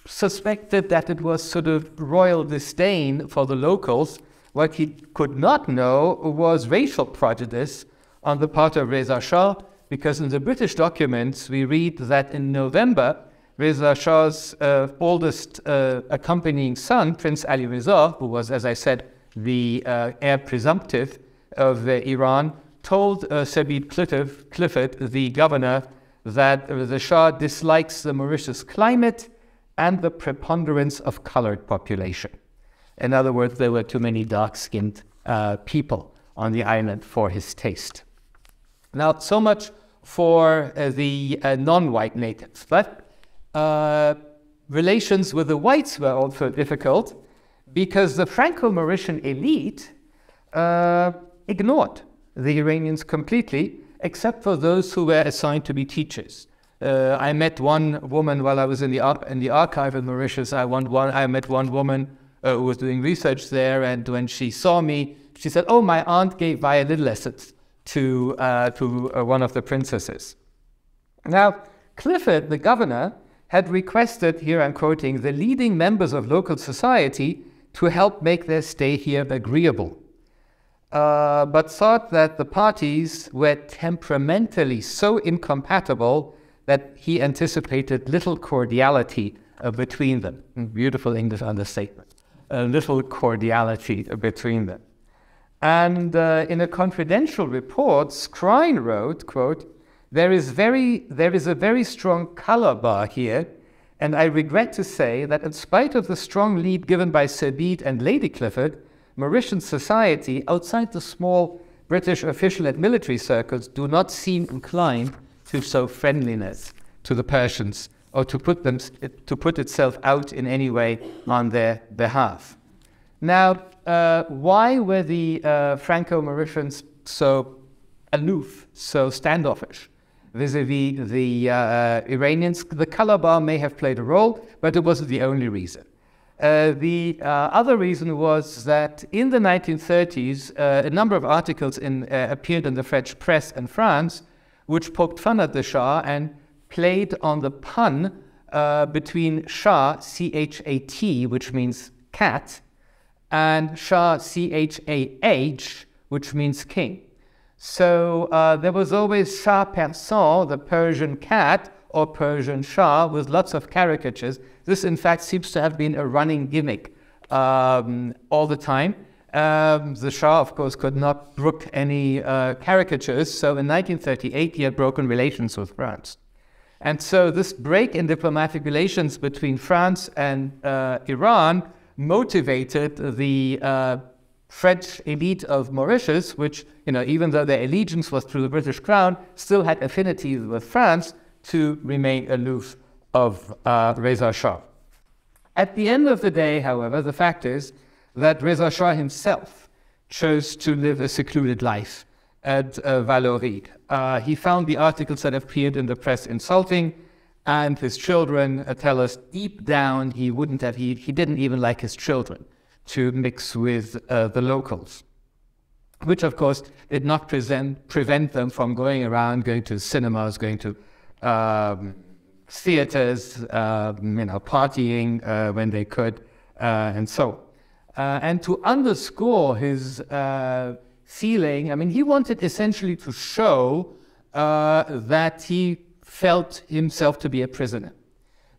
suspected that it was sort of royal disdain for the locals. What he could not know was racial prejudice on the part of Reza Shah, because in the British documents we read that in November, Reza Shah's uh, oldest uh, accompanying son, Prince Ali Reza, who was, as I said, the uh, heir presumptive of uh, Iran, told uh, Sir Bede Clifford, the governor, that the Shah dislikes the Mauritius climate and the preponderance of colored population. In other words, there were too many dark-skinned uh, people on the island for his taste. Now, so much for uh, the uh, non-white natives, but uh, relations with the whites were also difficult because the Franco-Mauritian elite uh, ignored the Iranians completely, except for those who were assigned to be teachers. Uh, I met one woman while I was in the, ar in the archive in Mauritius. I, one, I met one woman uh, who was doing research there, and when she saw me, she said, "Oh, my aunt gave violin lessons to, uh, to uh, one of the princesses." Now, Clifford, the governor, had requested, here I'm quoting, the leading members of local society to help make their stay here agreeable, uh, but thought that the parties were temperamentally so incompatible that he anticipated little cordiality uh, between them. Beautiful English understatement. A little cordiality between them. And uh, in a confidential report, Skrine wrote, quote, there is, very, there is a very strong color bar here, and I regret to say that in spite of the strong lead given by Sir Bede and Lady Clifford, Mauritian society, outside the small British official and military circles, do not seem inclined to show friendliness to the Persians, or to put, them, to put itself out in any way on their behalf. Now, uh, why were the uh, Franco-Mauritians so aloof, so standoffish vis-a-vis the uh, Iranians? The color bar may have played a role, but it wasn't the only reason. Uh, the uh, other reason was that in the nineteen thirties, uh, a number of articles in, uh, appeared in the French press in France which poked fun at the Shah and played on the pun uh, between Shah, C H A T, which means cat, and Shah, C H A H, which means king. So uh, there was always Shah Persan, the Persian cat, or Persian Shah, with lots of caricatures. This, in fact, seems to have been a running gimmick um, all the time. Um, the Shah, of course, could not brook any uh, caricatures, so in nineteen thirty-eight he had broken relations with France. And so this break in diplomatic relations between France and uh, Iran motivated the uh, French elite of Mauritius, which, you know, even though their allegiance was to the British crown, still had affinities with France, to remain aloof of uh, Reza Shah. At the end of the day, however, the fact is that Reza Shah himself chose to live a secluded life at uh, Valory. Uh, he found the articles that appeared in the press insulting, and his children uh, tell us deep down he wouldn't have, he, he didn't even like his children to mix with uh, the locals, which of course did not present, prevent them from going around, going to cinemas, going to um, theaters, uh, you know, partying uh, when they could, uh, and so uh, and to underscore his uh, feeling, I mean, he wanted essentially to show uh, that he felt himself to be a prisoner.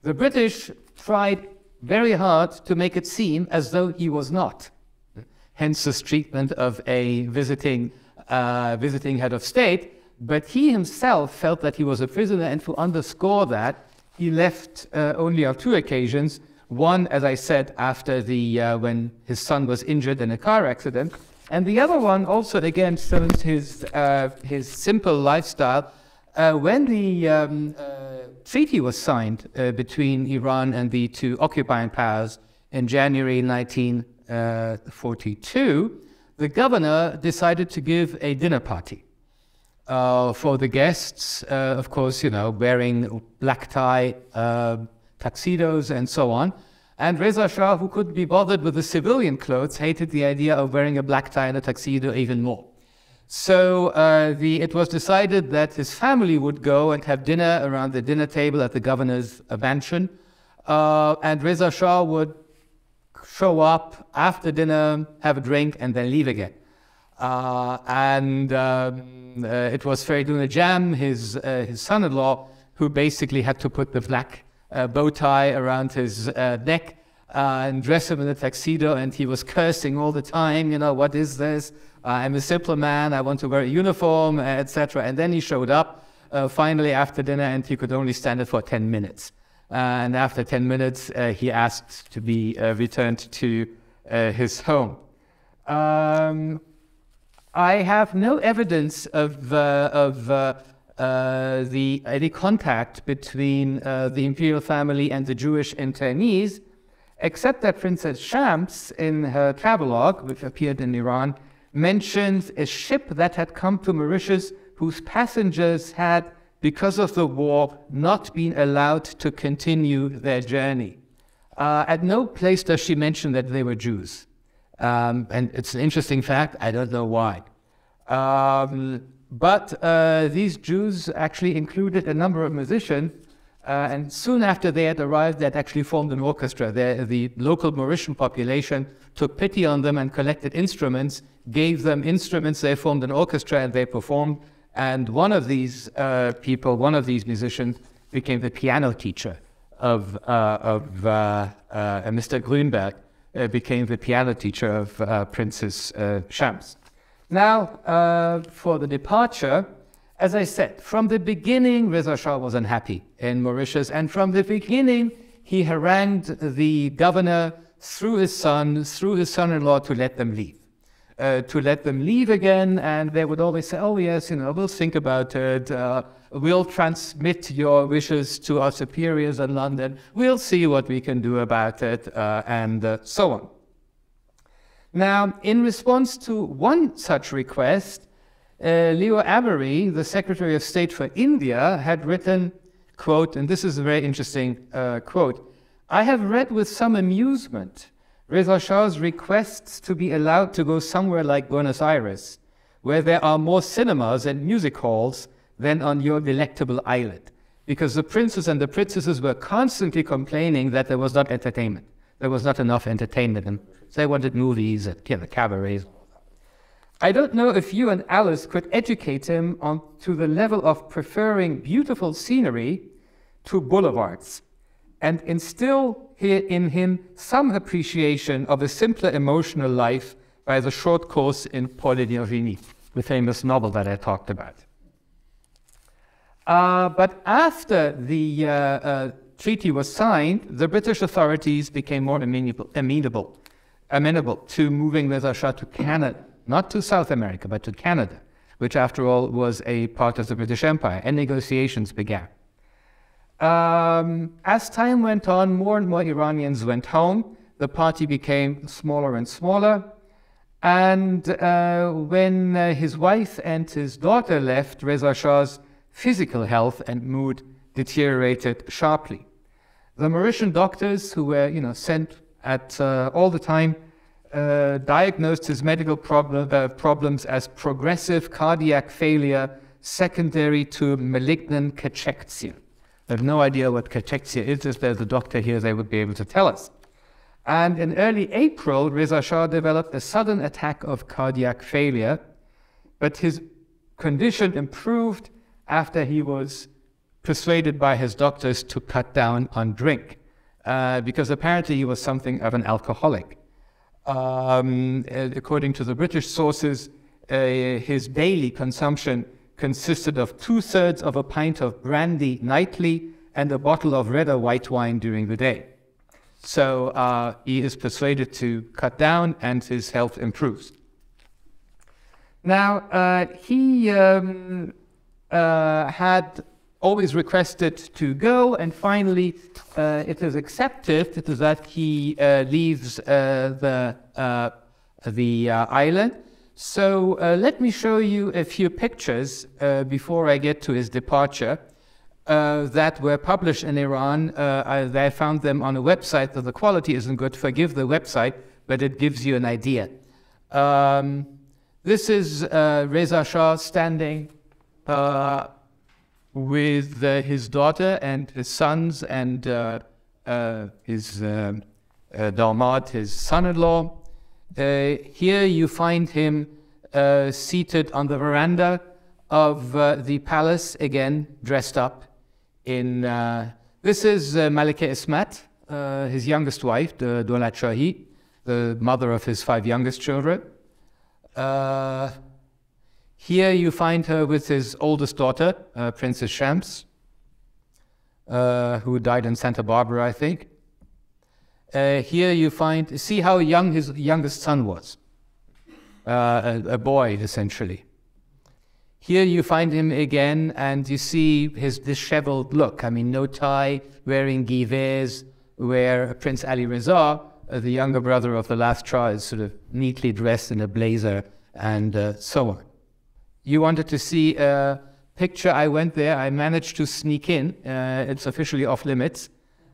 The British tried very hard to make it seem as though he was not. Hence this treatment of a visiting, uh, visiting head of state, but he himself felt that he was a prisoner, and to underscore that, he left uh, only on two occasions. One, as I said, after the, uh, when his son was injured in a car accident, and the other one also, again, shows his, uh, his simple lifestyle. Uh, when the um, uh, treaty was signed uh, between Iran and the two occupying powers in January nineteen forty-two, the governor decided to give a dinner party uh, for the guests, uh, of course, you know, wearing black tie, uh, tuxedos, and so on. And Reza Shah, who couldn't be bothered with the civilian clothes, hated the idea of wearing a black tie and a tuxedo even more. So uh, the, it was decided that his family would go and have dinner around the dinner table at the governor's mansion. Uh, and Reza Shah would show up after dinner, have a drink, and then leave again. Uh, and um, uh, it was Fereydoun Jam, his, uh, his son-in-law, who basically had to put the black Uh, bow tie around his uh, neck uh, and dress him in a tuxedo, and he was cursing all the time, you know, what is this? Uh, I'm a simpler man, I want to wear a uniform, et cetera. And then he showed up uh, finally after dinner, and he could only stand it for ten minutes. Uh, and after ten minutes, uh, he asked to be uh, returned to uh, his home. Um, I have no evidence of, uh, of uh, Uh, the, uh, the contact between uh, the imperial family and the Jewish internees, except that Princess Shams, in her travelogue, which appeared in Iran, mentions a ship that had come to Mauritius whose passengers had, because of the war, not been allowed to continue their journey. Uh, at no place does she mention that they were Jews. Um, and it's an interesting fact, I don't know why. Um, But uh, these Jews actually included a number of musicians, uh, and soon after they had arrived, they had actually formed an orchestra. The, the local Mauritian population took pity on them and collected instruments, gave them instruments, they formed an orchestra, and they performed. And one of these uh, people, one of these musicians, became the piano teacher of, uh, of uh, uh, Mister Grünberg, uh, became the piano teacher of uh, Princess uh, Shams. Now, uh, for the departure, as I said, from the beginning, Reza Shah was unhappy in Mauritius, and from the beginning, he harangued the governor through his son, through his son-in-law, to let them leave, uh, to let them leave again, and they would always say, oh yes, you know, we'll think about it, uh, we'll transmit your wishes to our superiors in London, we'll see what we can do about it, uh, and uh, so on. Now, in response to one such request, uh, Leo Avery, the Secretary of State for India, had written, quote, and this is a very interesting uh, quote, "I have read with some amusement Reza Shah's requests to be allowed to go somewhere like Buenos Aires, where there are more cinemas and music halls than on your delectable island, because the princes and the princesses were constantly complaining that there was not entertainment. There was not enough entertainment, and they wanted movies and, you know, cabarets. I don't know if you and Alice could educate him on to the level of preferring beautiful scenery to boulevards, and instill here in him some appreciation of a simpler emotional life by the short course in Paul et Virginie," the famous novel that I talked about. Uh, but after the uh, uh, treaty was signed, the British authorities became more amenable, amenable amenable to moving Reza Shah to Canada, not to South America, but to Canada, which after all was a part of the British Empire, and negotiations began. Um, as time went on, more and more Iranians went home. The party became smaller and smaller. And uh, when uh, his wife and his daughter left, Reza Shah's physical health and mood deteriorated sharply. The Mauritian doctors, who were you know, sent at uh, all the time, uh, diagnosed his medical problem, uh, problems as progressive cardiac failure secondary to malignant cachexia. I have no idea what cachexia is. If there's a doctor here, they would be able to tell us. And in early April, Reza Shah developed a sudden attack of cardiac failure, but his condition improved after he was persuaded by his doctors to cut down on drink, uh, because apparently he was something of an alcoholic. Um, according to the British sources, uh, his daily consumption consisted of two-thirds of a pint of brandy nightly and a bottle of red or white wine during the day. So uh, he is persuaded to cut down, and his health improves. Now, uh, he um, uh, had always requested to go, and finally uh, it is accepted that he uh, leaves uh, the, uh, the uh, island. So uh, let me show you a few pictures uh, before I get to his departure uh, that were published in Iran. Uh, I, I found them on a website, though the quality isn't good. Forgive the website, but it gives you an idea. Um, this is uh, Reza Shah standing uh, with uh, his daughter and his sons and uh, uh, his uh, uh, Damad, his son-in-law. Uh, here you find him uh, seated on the veranda of uh, the palace, again dressed up in... Uh, this is uh, Malika Esmat, uh, his youngest wife, the Dowlatshahi, the mother of his five youngest children. Uh, here you find her with his oldest daughter, uh, Princess Shams, uh, who died in Santa Barbara, I think. Uh, here you find, see how young his youngest son was, uh, a, a boy essentially. Here you find him again, and you see his disheveled look. I mean, no tie, wearing geivehs, where Prince Ali Reza, uh, the younger brother of the last Shah, is sort of neatly dressed in a blazer, and uh, so on. You wanted to see a picture, I went there, I managed to sneak in, uh, it's officially off limits.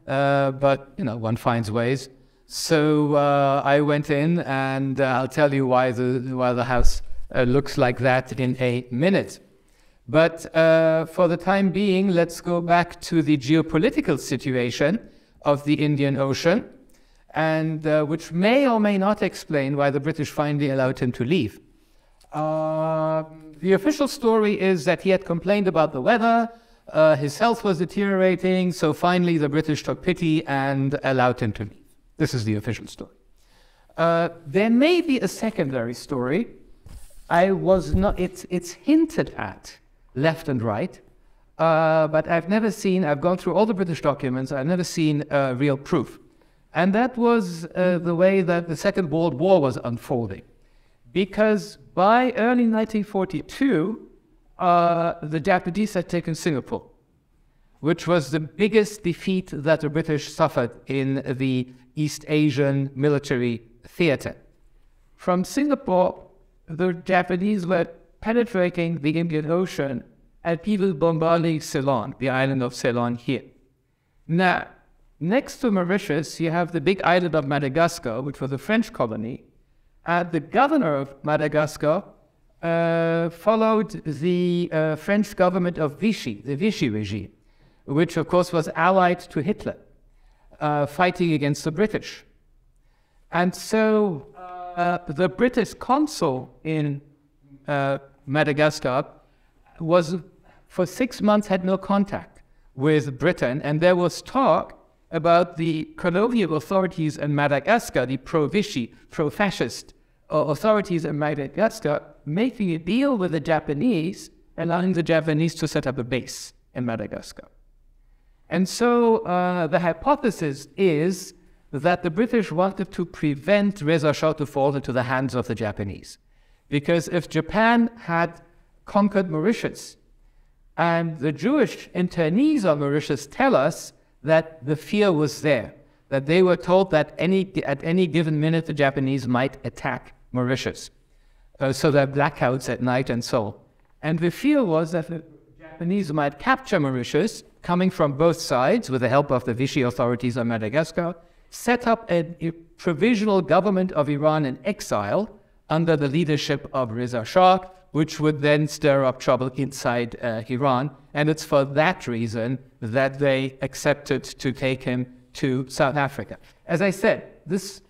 Uh, but, you know, one finds ways. So uh, I went in, and uh, I'll tell you why the, why the house uh, looks like that in a minute. But uh, for the time being, let's go back to the geopolitical situation of the Indian Ocean, and uh, which may or may not explain why the British finally allowed him to leave. Uh, the official story is that he had complained about the weather. Uh, his health was deteriorating, so finally the British took pity and allowed him to leave. This is the official story. Uh, there may be a secondary story. I was not, it's, it's hinted at left and right, uh, but I've never seen, I've gone through all the British documents, I've never seen uh, real proof. And that was uh, the way that the Second World War was unfolding. Because by early nineteen forty-two, Uh, the Japanese had taken Singapore, which was the biggest defeat that the British suffered in the East Asian military theater. From Singapore, the Japanese were penetrating the Indian Ocean and even bombarding Ceylon, the island of Ceylon here. Now, next to Mauritius, you have the big island of Madagascar, which was a French colony, and the governor of Madagascar Uh, followed the uh, French government of Vichy, the Vichy regime, which of course was allied to Hitler, uh, fighting against the British. And so uh, the British consul in uh, Madagascar was, for six months, had no contact with Britain, and there was talk about the colonial authorities in Madagascar, the pro-Vichy, pro-fascist uh, authorities in Madagascar, making a deal with the Japanese, allowing the Japanese to set up a base in Madagascar. And so uh, the hypothesis is that the British wanted to prevent Reza Shah to fall into the hands of the Japanese. Because if Japan had conquered Mauritius, and the Jewish internees on Mauritius tell us that the fear was there, that they were told that any, at any given minute the Japanese might attack Mauritius. Uh, so there are blackouts at night and so on. And the fear was that the Japanese might capture Mauritius, coming from both sides with the help of the Vichy authorities on Madagascar, set up a, a provisional government of Iran in exile under the leadership of Reza Shah, which would then stir up trouble inside uh, Iran. And it's for that reason that they accepted to take him to South Africa. As I said, this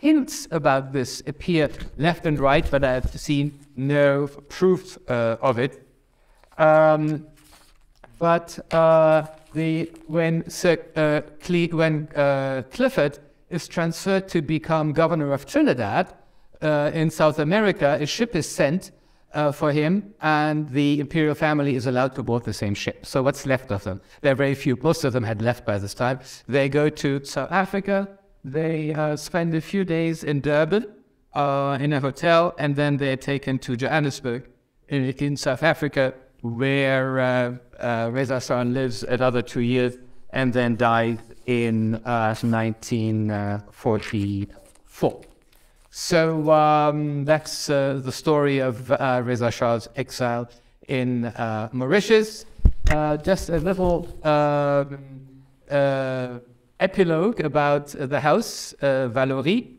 hints about this appear left and right, but I have seen no proof uh, of it. Um, but uh, the, when, Sir, uh, Cle when uh, Clifford is transferred to become governor of Trinidad uh, in South America, a ship is sent uh, for him, and the imperial family is allowed to board the same ship. So what's left of them? There are very few. Most of them had left by this time. They go to South Africa. They uh, spend a few days in Durban, uh, in a hotel, and then they're taken to Johannesburg in, in South Africa, where uh, uh, Reza Shah lives another two years and then dies in uh, nineteen forty-four. So um, that's uh, the story of uh, Reza Shah's exile in uh, Mauritius. Uh, just a little uh, uh, epilogue about the house, uh, Valory.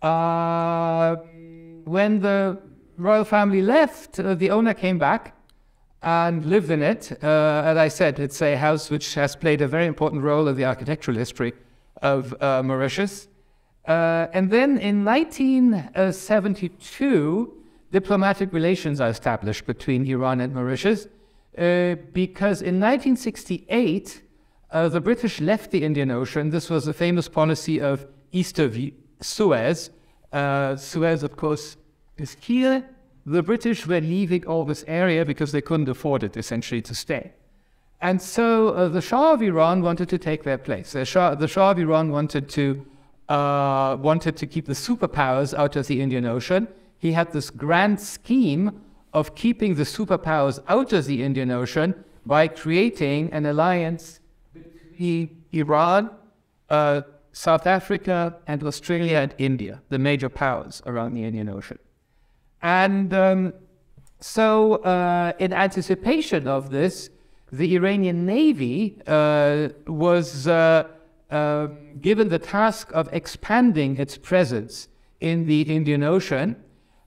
Uh, when the royal family left, uh, the owner came back and lived in it. Uh, as I said, it's a house which has played a very important role in the architectural history of uh, Mauritius. Uh, and then in nineteen seventy-two, diplomatic relations are established between Iran and Mauritius, uh, because in nineteen sixty-eight, Uh, the British left the Indian Ocean. This was the famous policy of East of Suez. Uh, Suez, of course, is here. The British were leaving all this area because they couldn't afford it, essentially, to stay. And so uh, the Shah of Iran wanted to take their place. The Shah, the Shah of Iran wanted to, uh, wanted to keep the superpowers out of the Indian Ocean. He had this grand scheme of keeping the superpowers out of the Indian Ocean by creating an alliance Iran, uh, South Africa, and Australia and India, the major powers around the Indian Ocean. And um, so uh, in anticipation of this, the Iranian Navy uh, was uh, uh, given the task of expanding its presence in the Indian Ocean.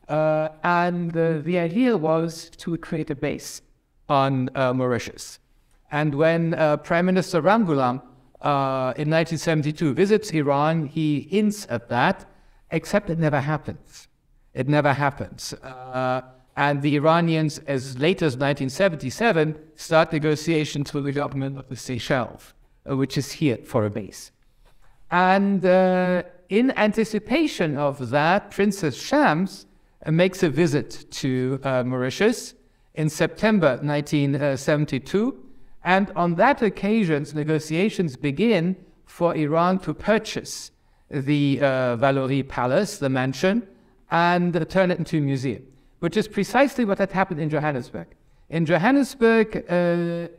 Uh, and uh, the idea was to create a base on uh, Mauritius. And when uh, Prime Minister Ramgoolam uh, in nineteen seventy-two visits Iran, he hints at that, except it never happens. It never happens. Uh, and the Iranians, as late as nineteen seventy-seven, start negotiations with the government of the Seychelles, uh, which is here for a base. And uh, in anticipation of that, Princess Shams uh, makes a visit to uh, Mauritius in September nineteen seventy-two. And on that occasion, negotiations begin for Iran to purchase the uh, Valory Palace, the mansion, and uh, turn it into a museum, which is precisely what had happened in Johannesburg. In Johannesburg, uh, uh,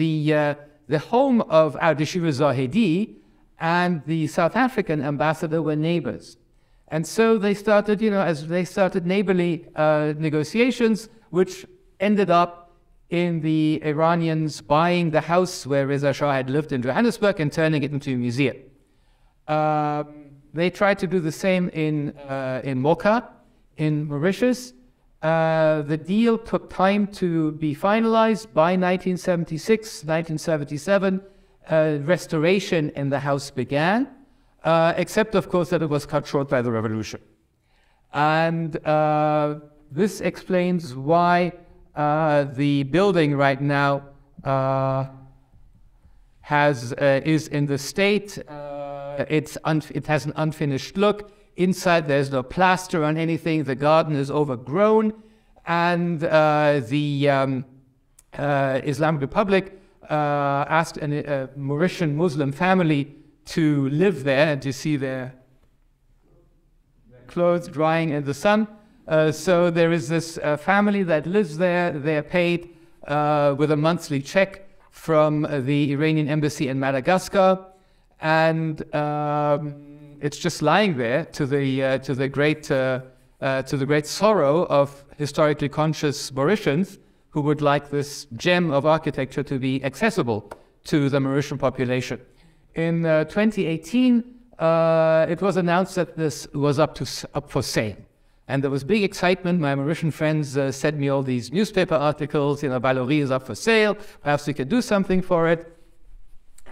the, uh, the home of Ardeshir Zahedi and the South African ambassador were neighbors. And so they started, you know, as they started neighborly uh, negotiations, which ended up in the Iranians buying the house where Reza Shah had lived in Johannesburg and turning it into a museum. Uh, they tried to do the same in, uh, in Mocha, in Mauritius. Uh, the deal took time to be finalized. By nineteen seventy-six, nineteen seventy-seven, uh, restoration in the house began, uh, except, of course, that it was cut short by the revolution. And uh, this explains why Uh, the building right now uh, has, uh, is in the state. Uh, it's it has an unfinished look. Inside there's no plaster on anything. The garden is overgrown. And uh, the um, uh, Islamic Republic uh, asked an, a Mauritian Muslim family to live there, to see their clothes drying in the sun. Uh, so there is this uh, family that lives there. They are paid uh, with a monthly check from the Iranian embassy in Madagascar, and um, it's just lying there to the uh, to the great uh, uh, to the great sorrow of historically conscious Mauritians who would like this gem of architecture to be accessible to the Mauritian population. In uh, twenty eighteen, uh, it was announced that this was up to up for sale, and there was big excitement. My Mauritian friends uh, sent me all these newspaper articles. You know, Valory is up for sale. Perhaps we could do something for it.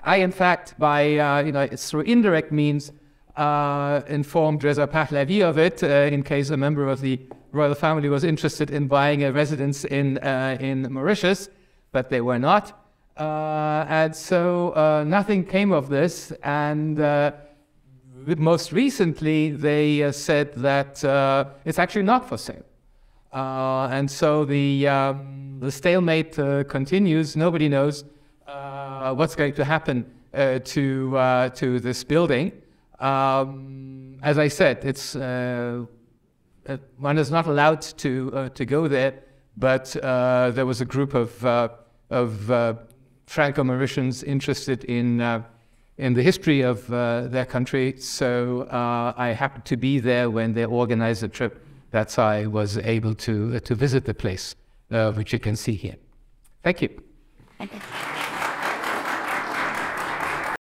I, in fact, by uh, you know, through indirect means, uh, informed Reza Pahlavi of it uh, in case a member of the royal family was interested in buying a residence in uh, in Mauritius, but they were not. Uh, and so uh, nothing came of this, and uh, most recently they uh, said that uh, it's actually not for sale. Uh, and so the, uh, the stalemate uh, continues. Nobody knows uh, what's going to happen uh, to, uh, to this building. Um, as I said, it's, uh, one is not allowed to, uh, to go there, but uh, there was a group of, uh, of uh, Franco-Mauritians interested in uh, in the history of uh, their country, so uh, I happened to be there when they organized the trip. That's how I was able to uh, to visit the place, uh, which you can see here. Thank you.